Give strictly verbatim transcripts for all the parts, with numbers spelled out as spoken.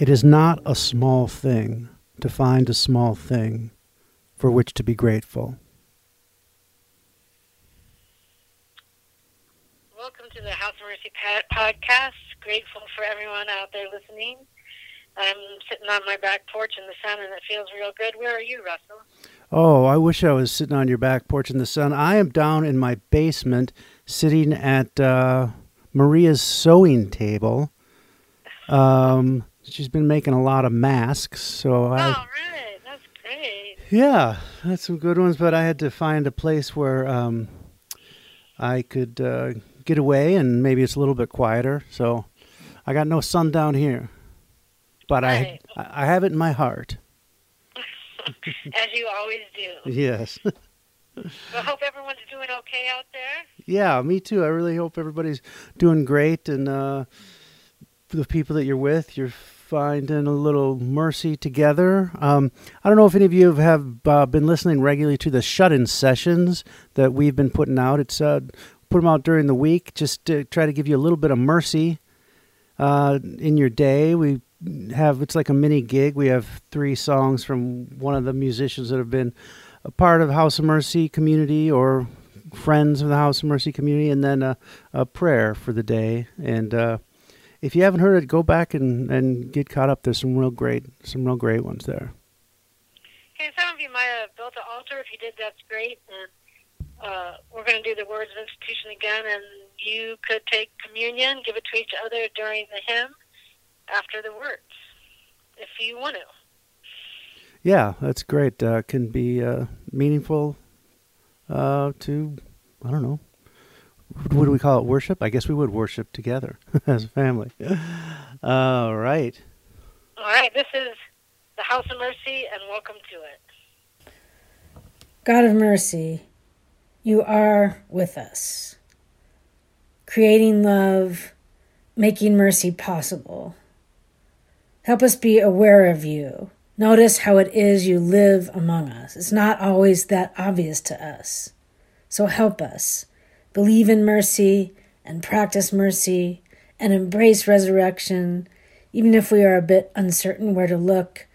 It is not a small thing to find a small thing for which to be grateful. Welcome to the House of Mercy podcast. Grateful for everyone out there listening. I'm sitting on my back porch in the sun, and it feels real good. Where are you, Russell? Oh, I wish I was sitting on your back porch in the sun. I am down in my basement sitting at uh, Maria's sewing table. Um, she's been making a lot of masks. So I, oh, really? That's great. Yeah, that's some good ones, but I had to find a place where um, I could uh, get away, and maybe it's a little bit quieter. So I got no sun down here. But I, I have it in my heart. As you always do. Yes. I hope everyone's doing okay out there. Yeah, me too. I really hope everybody's doing great. And uh, the people that you're with, you're finding a little mercy together. Um, I don't know if any of you have uh, been listening regularly to the shut-in sessions that we've been putting out. It's uh, put them out during the week just to try to give you a little bit of mercy uh, in your day. We have, it's like a mini gig. We have three songs from one of the musicians that have been a part of House of Mercy community or friends of the House of Mercy community, and then a, a prayer for the day. And uh, if you haven't heard it, go back and, and get caught up. There's some real great, some real great ones there. Okay, some of you might have built an altar. If you did, that's great. And uh, we're going to do the words of institution again, and you could take communion, give it to each other during the hymn, after the words, if you want to. Yeah, that's great. Uh, can be uh, meaningful uh, to, I don't know, what do we call it, worship? I guess we would worship together as a family. All right. All right, this is the House of Mercy, and welcome to it. God of mercy, you are with us, creating love, making mercy possible. Help us be aware of you. Notice how it is you live among us. It's not always that obvious to us. So help us believe in mercy and practice mercy and embrace resurrection, even if we are a bit uncertain where to look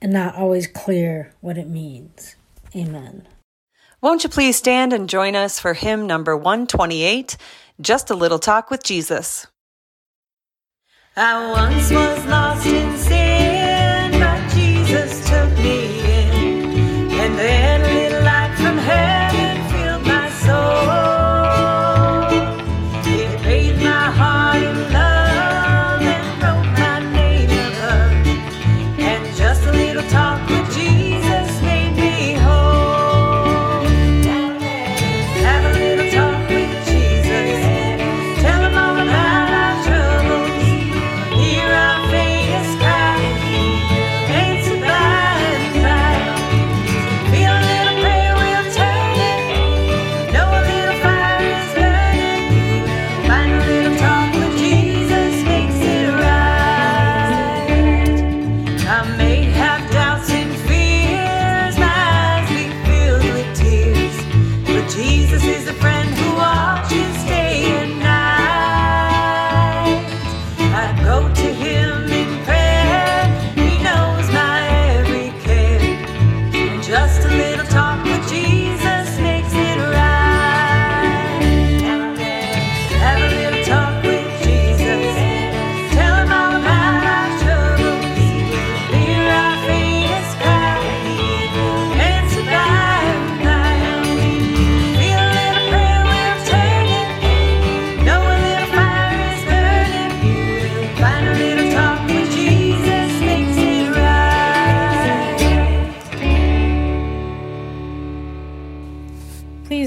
and not always clear what it means. Amen. Won't you please stand and join us for hymn number one twenty-eight, Just a Little Talk with Jesus. I once was lost in sin, but Jesus took me in, and then a little light from heaven filled my soul. It bathed my heart in love and wrote my name above, and just a little talk with Jesus made me whole. Have a little talk with Jesus, tell him all about our troubles.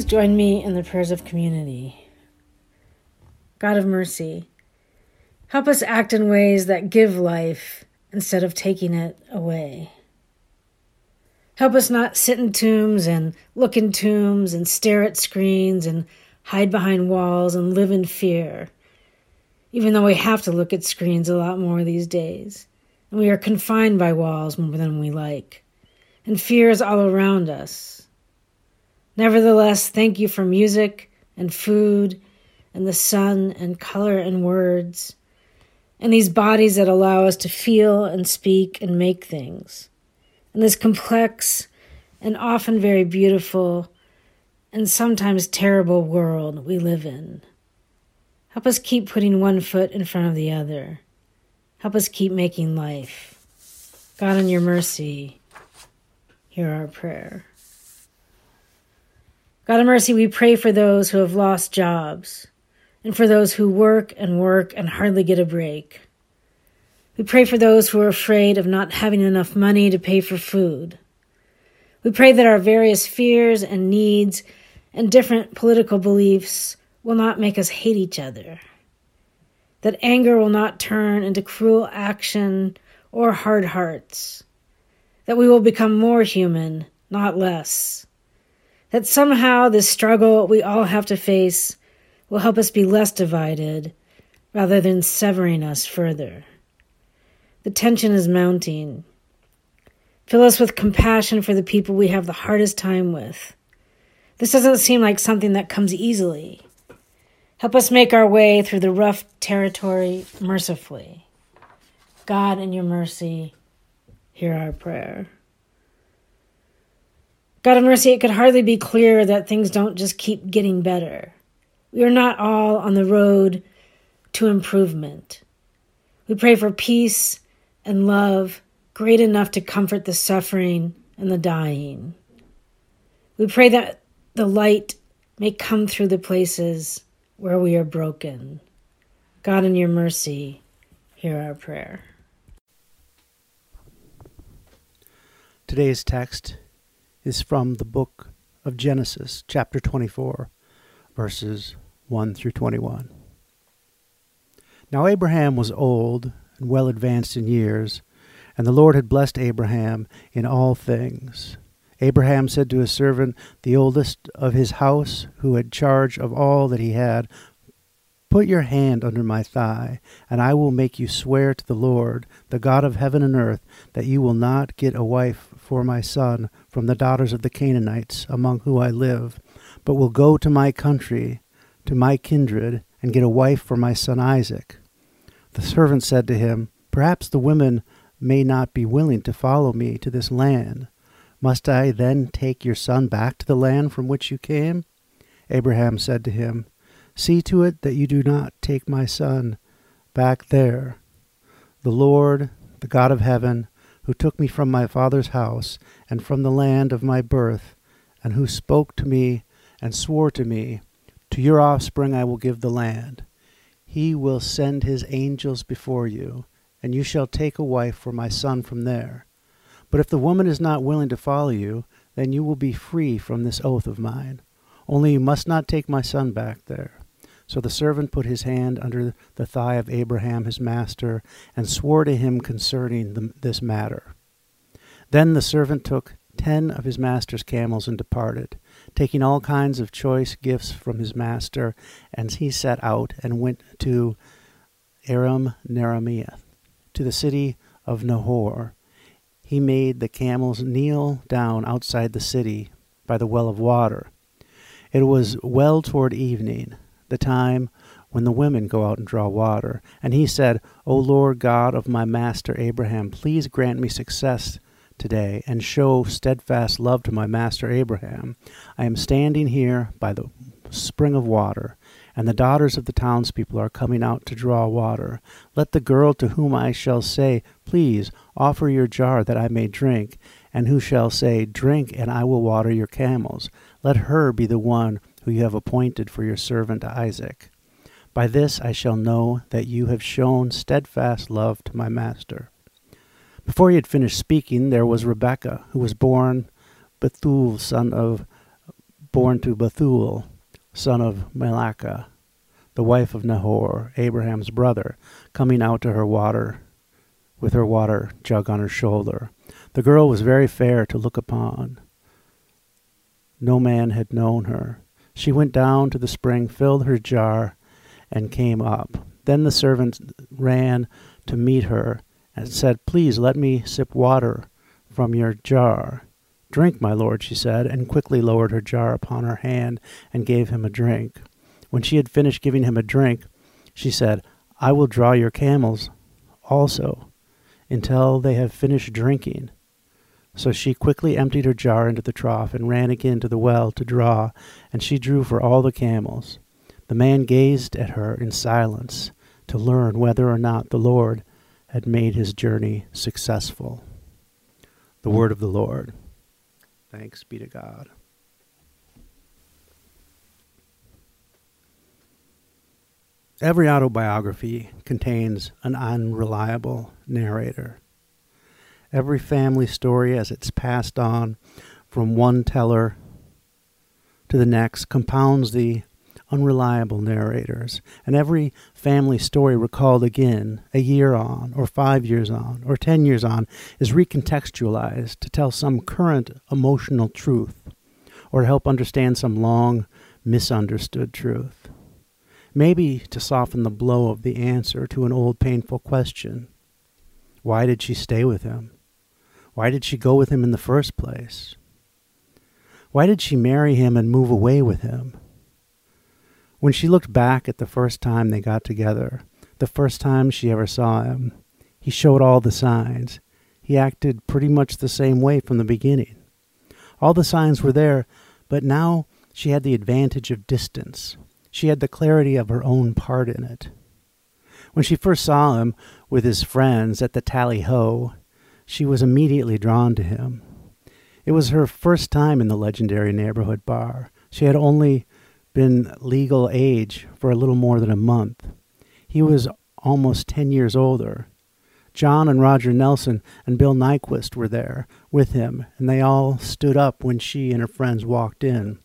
Join me in the prayers of community. God of mercy, help us act in ways that give life instead of taking it away. Help us not sit in tombs and look in tombs and stare at screens and hide behind walls and live in fear, even though we have to look at screens a lot more these days, and we are confined by walls more than we like, and fear is all around us. Nevertheless, thank you for music and food and the sun and color and words and these bodies that allow us to feel and speak and make things, and this complex and often very beautiful and sometimes terrible world we live in. Help us keep putting one foot in front of the other. Help us keep making life. God, in your mercy, hear our prayer. God of mercy, we pray for those who have lost jobs and for those who work and work and hardly get a break. We pray for those who are afraid of not having enough money to pay for food. We pray that our various fears and needs and different political beliefs will not make us hate each other, that anger will not turn into cruel action or hard hearts, that we will become more human, not less, that somehow this struggle we all have to face will help us be less divided rather than severing us further. The tension is mounting. Fill us with compassion for the people we have the hardest time with. This doesn't seem like something that comes easily. Help us make our way through the rough territory mercifully. God, in your mercy, hear our prayer. God of mercy, it could hardly be clearer that things don't just keep getting better. We are not all on the road to improvement. We pray for peace and love great enough to comfort the suffering and the dying. We pray that the light may come through the places where we are broken. God, in your mercy, hear our prayer. Today's text is from the book of Genesis, chapter twenty-four, verses one through twenty-one. Now Abraham was old and well advanced in years, and the Lord had blessed Abraham in all things. Abraham said to his servant, the oldest of his house, who had charge of all that he had, "Put your hand under my thigh, and I will make you swear to the Lord, the God of heaven and earth, that you will not get a wife for my son from the daughters of the Canaanites, among whom I live, but will go to my country, to my kindred, and get a wife for my son Isaac." The servant said to him, "Perhaps the women may not be willing to follow me to this land. Must I then take your son back to the land from which you came?" Abraham said to him, "See to it that you do not take my son back there. The Lord, the God of heaven, who took me from my father's house and from the land of my birth, and who spoke to me and swore to me, 'To your offspring I will give the land,' he will send his angels before you, and you shall take a wife for my son from there. But if the woman is not willing to follow you, then you will be free from this oath of mine. Only you must not take my son back there." So the servant put his hand under the thigh of Abraham, his master, and swore to him concerning the, this matter. Then the servant took ten of his master's camels and departed, taking all kinds of choice gifts from his master, and he set out and went to Aram-Neramiath, to the city of Nahor. He made the camels kneel down outside the city by the well of water. It was well toward evening, the time when the women go out and draw water. And he said, "O Lord God of my master Abraham, please grant me success today and show steadfast love to my master Abraham. I am standing here by the spring of water, and the daughters of the townspeople are coming out to draw water. Let the girl to whom I shall say, 'Please offer your jar that I may drink,' and who shall say, 'Drink and I will water your camels,' let her be the one who you have appointed for your servant Isaac. By this I shall know that you have shown steadfast love to my master." Before he had finished speaking, there was Rebekah, who was born Bethuel, son of, born to Bethuel, son of Milahka, the wife of Nahor, Abraham's brother, coming out to her water, with her water jug on her shoulder. The girl was very fair to look upon. No man had known her. She went down to the spring, filled her jar, and came up. Then the servant ran to meet her and said, "Please let me sip water from your jar." "Drink, my lord," she said, and quickly lowered her jar upon her hand and gave him a drink. When she had finished giving him a drink, she said, I will draw your camels also until they have finished drinking. So she quickly emptied her jar into the trough and ran again to the well to draw, and she drew for all the camels. The man gazed at her in silence to learn whether or not the Lord had made his journey successful. The word of the Lord. Thanks be to God. Every autobiography contains an unreliable narrator. Every family story, as it's passed on from one teller to the next, compounds the unreliable narrators. And every family story recalled again, a year on, or five years on, or ten years on, is recontextualized to tell some current emotional truth, or to help understand some long misunderstood truth. Maybe to soften the blow of the answer to an old painful question. Why did she stay with him? Why did she go with him in the first place? Why did she marry him and move away with him? When she looked back at the first time they got together, the first time she ever saw him, he showed all the signs. He acted pretty much the same way from the beginning. All the signs were there, but now she had the advantage of distance. She had the clarity of her own part in it. When she first saw him with his friends at the Tally Ho, she was immediately drawn to him. It was her first time in the legendary neighborhood bar. She had only been legal age for a little more than a month. He was almost ten years older. John and Roger Nelson and Bill Nyquist were there with him, and they all stood up when she and her friends walked in.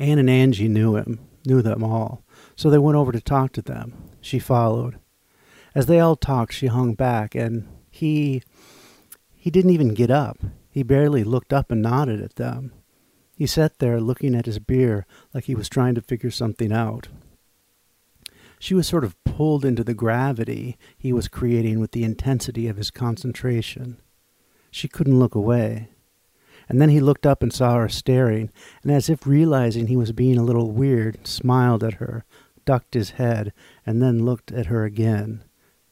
Anne and Angie knew him, knew them all, so they went over to talk to them. She followed. As they all talked, she hung back, and he, he didn't even get up. He barely looked up and nodded at them. He sat there looking at his beer like he was trying to figure something out. She was sort of pulled into the gravity he was creating with the intensity of his concentration. She couldn't look away. And then he looked up and saw her staring, and as if realizing he was being a little weird, smiled at her, ducked his head, and then looked at her again.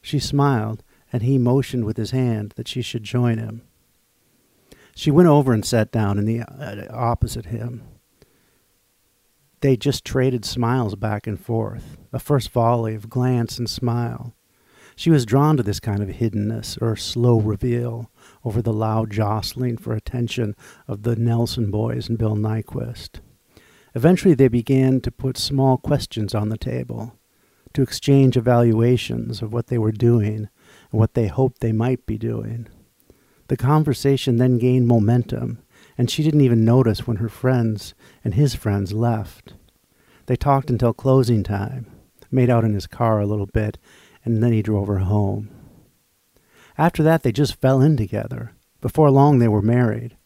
She smiled, and he motioned with his hand that she should join him. She went over and sat down in the uh, opposite him. They just traded smiles back and forth, a first volley of glance and smile. She was drawn to this kind of hiddenness or slow reveal over the loud jostling for attention of the Nelson boys and Bill Nyquist. Eventually they began to put small questions on the table, to exchange evaluations of what they were doing and what they hoped they might be doing. The conversation then gained momentum, and she didn't even notice when her friends and his friends left. They talked until closing time, made out in his car a little bit, and then he drove her home. After that, they just fell in together. Before long, they were married.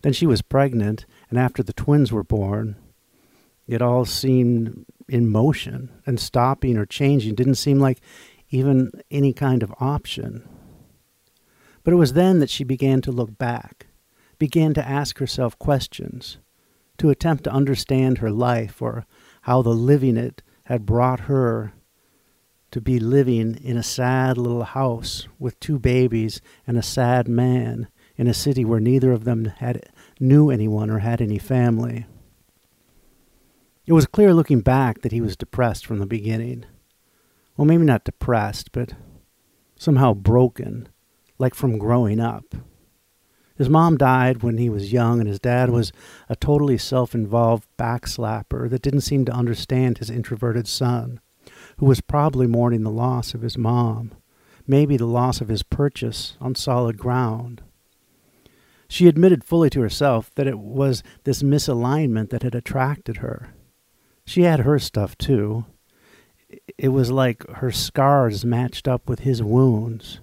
Then she was pregnant, and after the twins were born, it all seemed in motion, and stopping or changing didn't seem like even any kind of option. But it was then that she began to look back, began to ask herself questions, to attempt to understand her life or how the living it had brought her to be living in a sad little house with two babies and a sad man in a city where neither of them had knew anyone or had any family. It was clear looking back that he was depressed from the beginning. Well, maybe not depressed, but somehow broken. Like from growing up. His mom died when he was young, and his dad was a totally self-involved backslapper that didn't seem to understand his introverted son, who was probably mourning the loss of his mom, maybe the loss of his purchase on solid ground. She admitted fully to herself that it was this misalignment that had attracted her. She had her stuff, too. It was like her scars matched up with his wounds.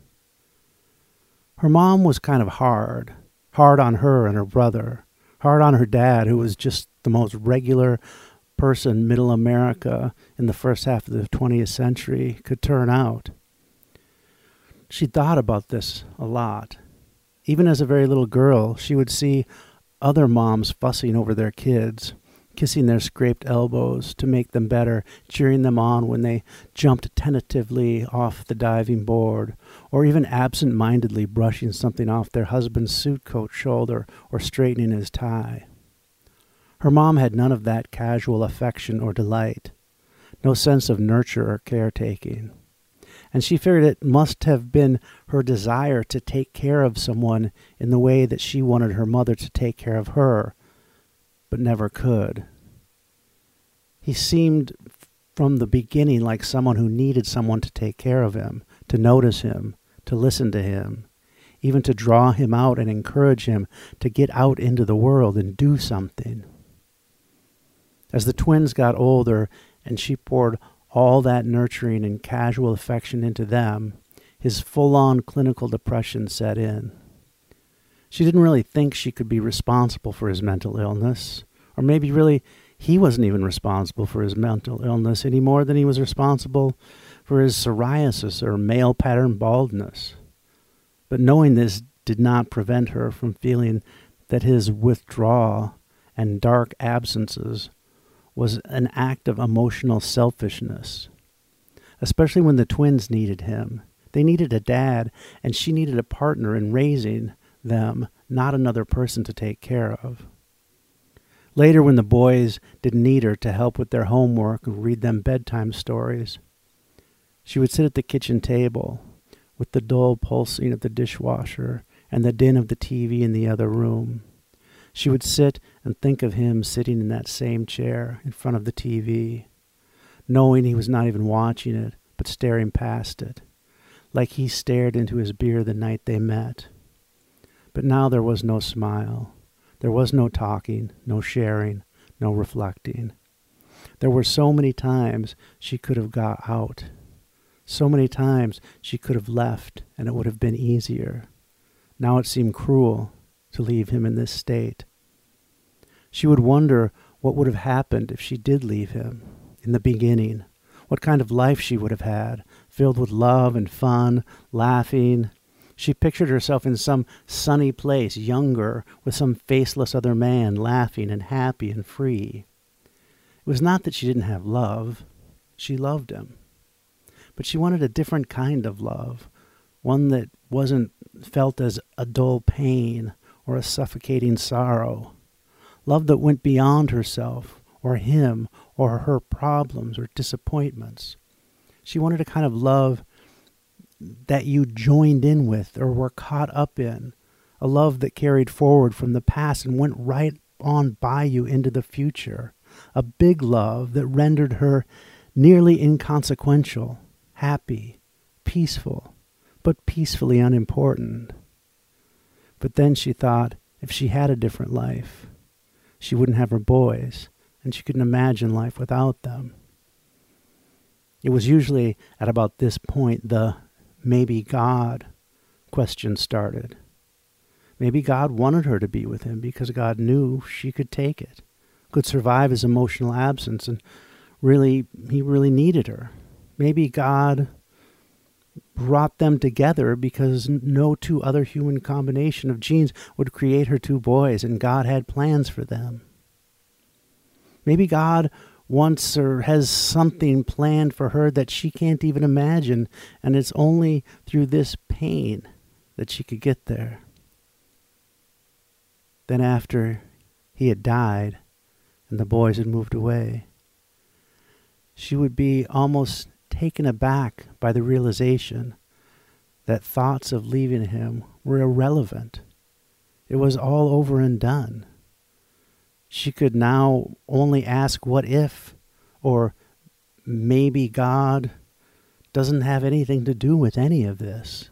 Her mom was kind of hard, hard on her and her brother, hard on her dad, who was just the most regular person middle America in the first half of the twentieth century could turn out. She thought about this a lot. Even as a very little girl, she would see other moms fussing over their kids, kissing their scraped elbows to make them better, cheering them on when they jumped tentatively off the diving board, or even absent-mindedly brushing something off their husband's suit coat shoulder or straightening his tie. Her mom had none of that casual affection or delight, no sense of nurture or caretaking, and she figured it must have been her desire to take care of someone in the way that she wanted her mother to take care of her, but never could. He seemed from the beginning like someone who needed someone to take care of him, to notice him, to listen to him, even to draw him out and encourage him to get out into the world and do something. As the twins got older and she poured all that nurturing and casual affection into them, his full-on clinical depression set in. She didn't really think she could be responsible for his mental illness, or maybe really he wasn't even responsible for his mental illness any more than he was responsible for his psoriasis or male pattern baldness. But knowing this did not prevent her from feeling that his withdrawal and dark absences was an act of emotional selfishness, especially when the twins needed him. They needed a dad, and she needed a partner in raising them, not another person to take care of. Later, when the boys didn't need her to help with their homework and read them bedtime stories, she would sit at the kitchen table with the dull pulsing of the dishwasher and the din of the T V in the other room. She would sit and think of him sitting in that same chair in front of the T V, knowing he was not even watching it, but staring past it, like he stared into his beer the night they met. But now there was no smile. There was no talking, no sharing, no reflecting. There were so many times she could have got out. So many times she could have left, and it would have been easier. Now it seemed cruel to leave him in this state. She would wonder what would have happened if she did leave him in the beginning, what kind of life she would have had, filled with love and fun, laughing. She pictured herself in some sunny place, younger, with some faceless other man, laughing and happy and free. It was not that she didn't have love. She loved him. But she wanted a different kind of love, one that wasn't felt as a dull pain or a suffocating sorrow, love that went beyond herself or him or her problems or disappointments. She wanted a kind of love that you joined in with or were caught up in, a love that carried forward from the past and went right on by you into the future, a big love that rendered her nearly inconsequential, happy, peaceful, but peacefully unimportant. But then she thought, if she had a different life, she wouldn't have her boys, and she couldn't imagine life without them. It was usually at about this point the maybe God question started. Maybe God wanted her to be with him because God knew she could take it, could survive his emotional absence, and really, he really needed her. Maybe God brought them together because no two other human combination of genes would create her two boys, and God had plans for them. Maybe God wants or has something planned for her that she can't even imagine, and it's only through this pain that she could get there. Then after he had died and the boys had moved away, she would be almost taken aback by the realization that thoughts of leaving him were irrelevant. It was all over and done. She could now only ask what if, or maybe God doesn't have anything to do with any of this.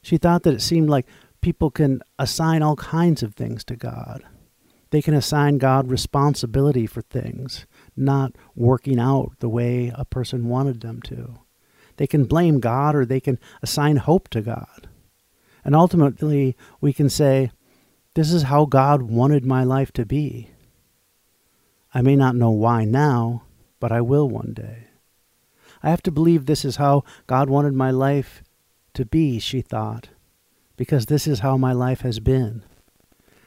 She thought that it seemed like people can assign all kinds of things to God. They can assign God responsibility for things not working out the way a person wanted them to. They can blame God, or they can assign hope to God. And ultimately, we can say, this is how God wanted my life to be. I may not know why now, but I will one day. I have to believe this is how God wanted my life to be, she thought, because this is how my life has been.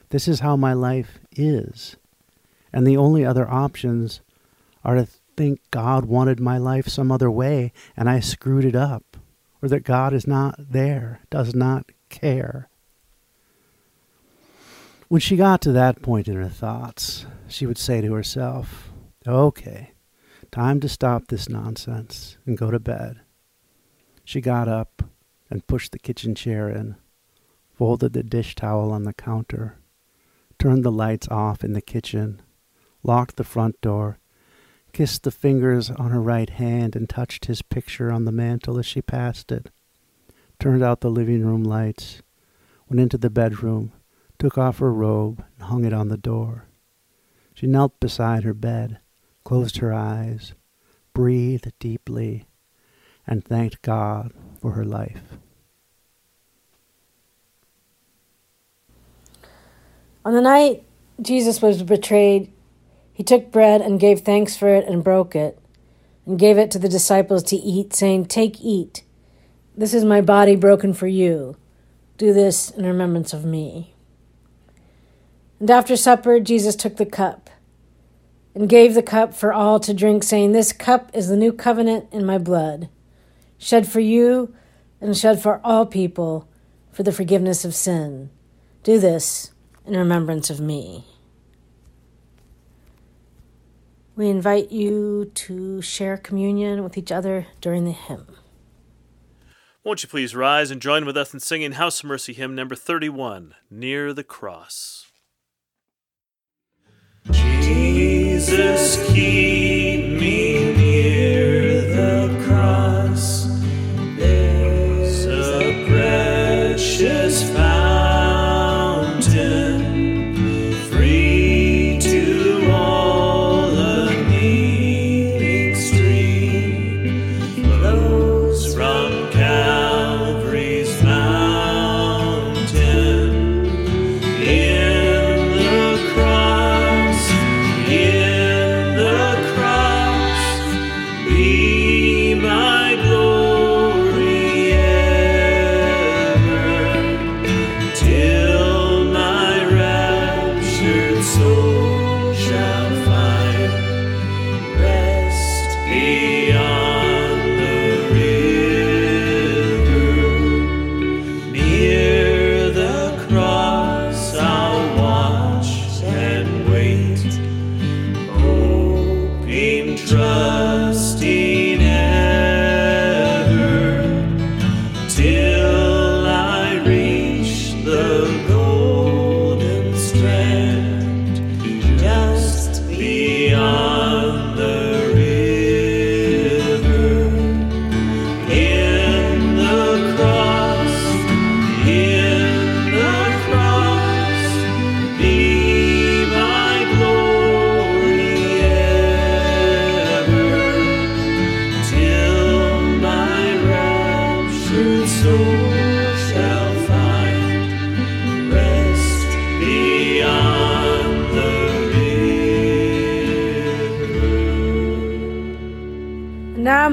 This is how my life is. and the only other options are to think God wanted my life some other way and I screwed it up, or that God is not there, does not care. When she got to that point in her thoughts, she would say to herself, okay, time to stop this nonsense and go to bed. She got up and pushed the kitchen chair in, folded the dish towel on the counter, turned the lights off in the kitchen, locked the front door, kissed the fingers on her right hand and touched his picture on the mantel as she passed it, turned out the living room lights, went into the bedroom, took off her robe and hung it on the door. She knelt beside her bed, closed her eyes, breathed deeply, and thanked God for her life. On the night Jesus was betrayed, he took bread and gave thanks for it and broke it, and gave it to the disciples to eat, saying, "Take, eat. This is my body broken for you. Do this in remembrance of me." And after supper, Jesus took the cup and gave the cup for all to drink, saying, "This cup is the new covenant in my blood, shed for you and shed for all people for the forgiveness of sin. Do this in remembrance of me." We invite you to share communion with each other during the hymn. Won't you please rise and join with us in singing House of Mercy hymn number thirty-one, "Near the Cross." Jesus, keep me near the cross. There's a precious fountain, free to all a kneeling stream, flows from Calvary's mountain. In the cross, in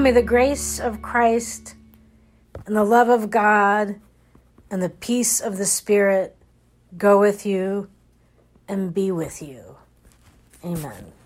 May the grace of Christ and the love of God and the peace of the Spirit go with you and be with you. Amen.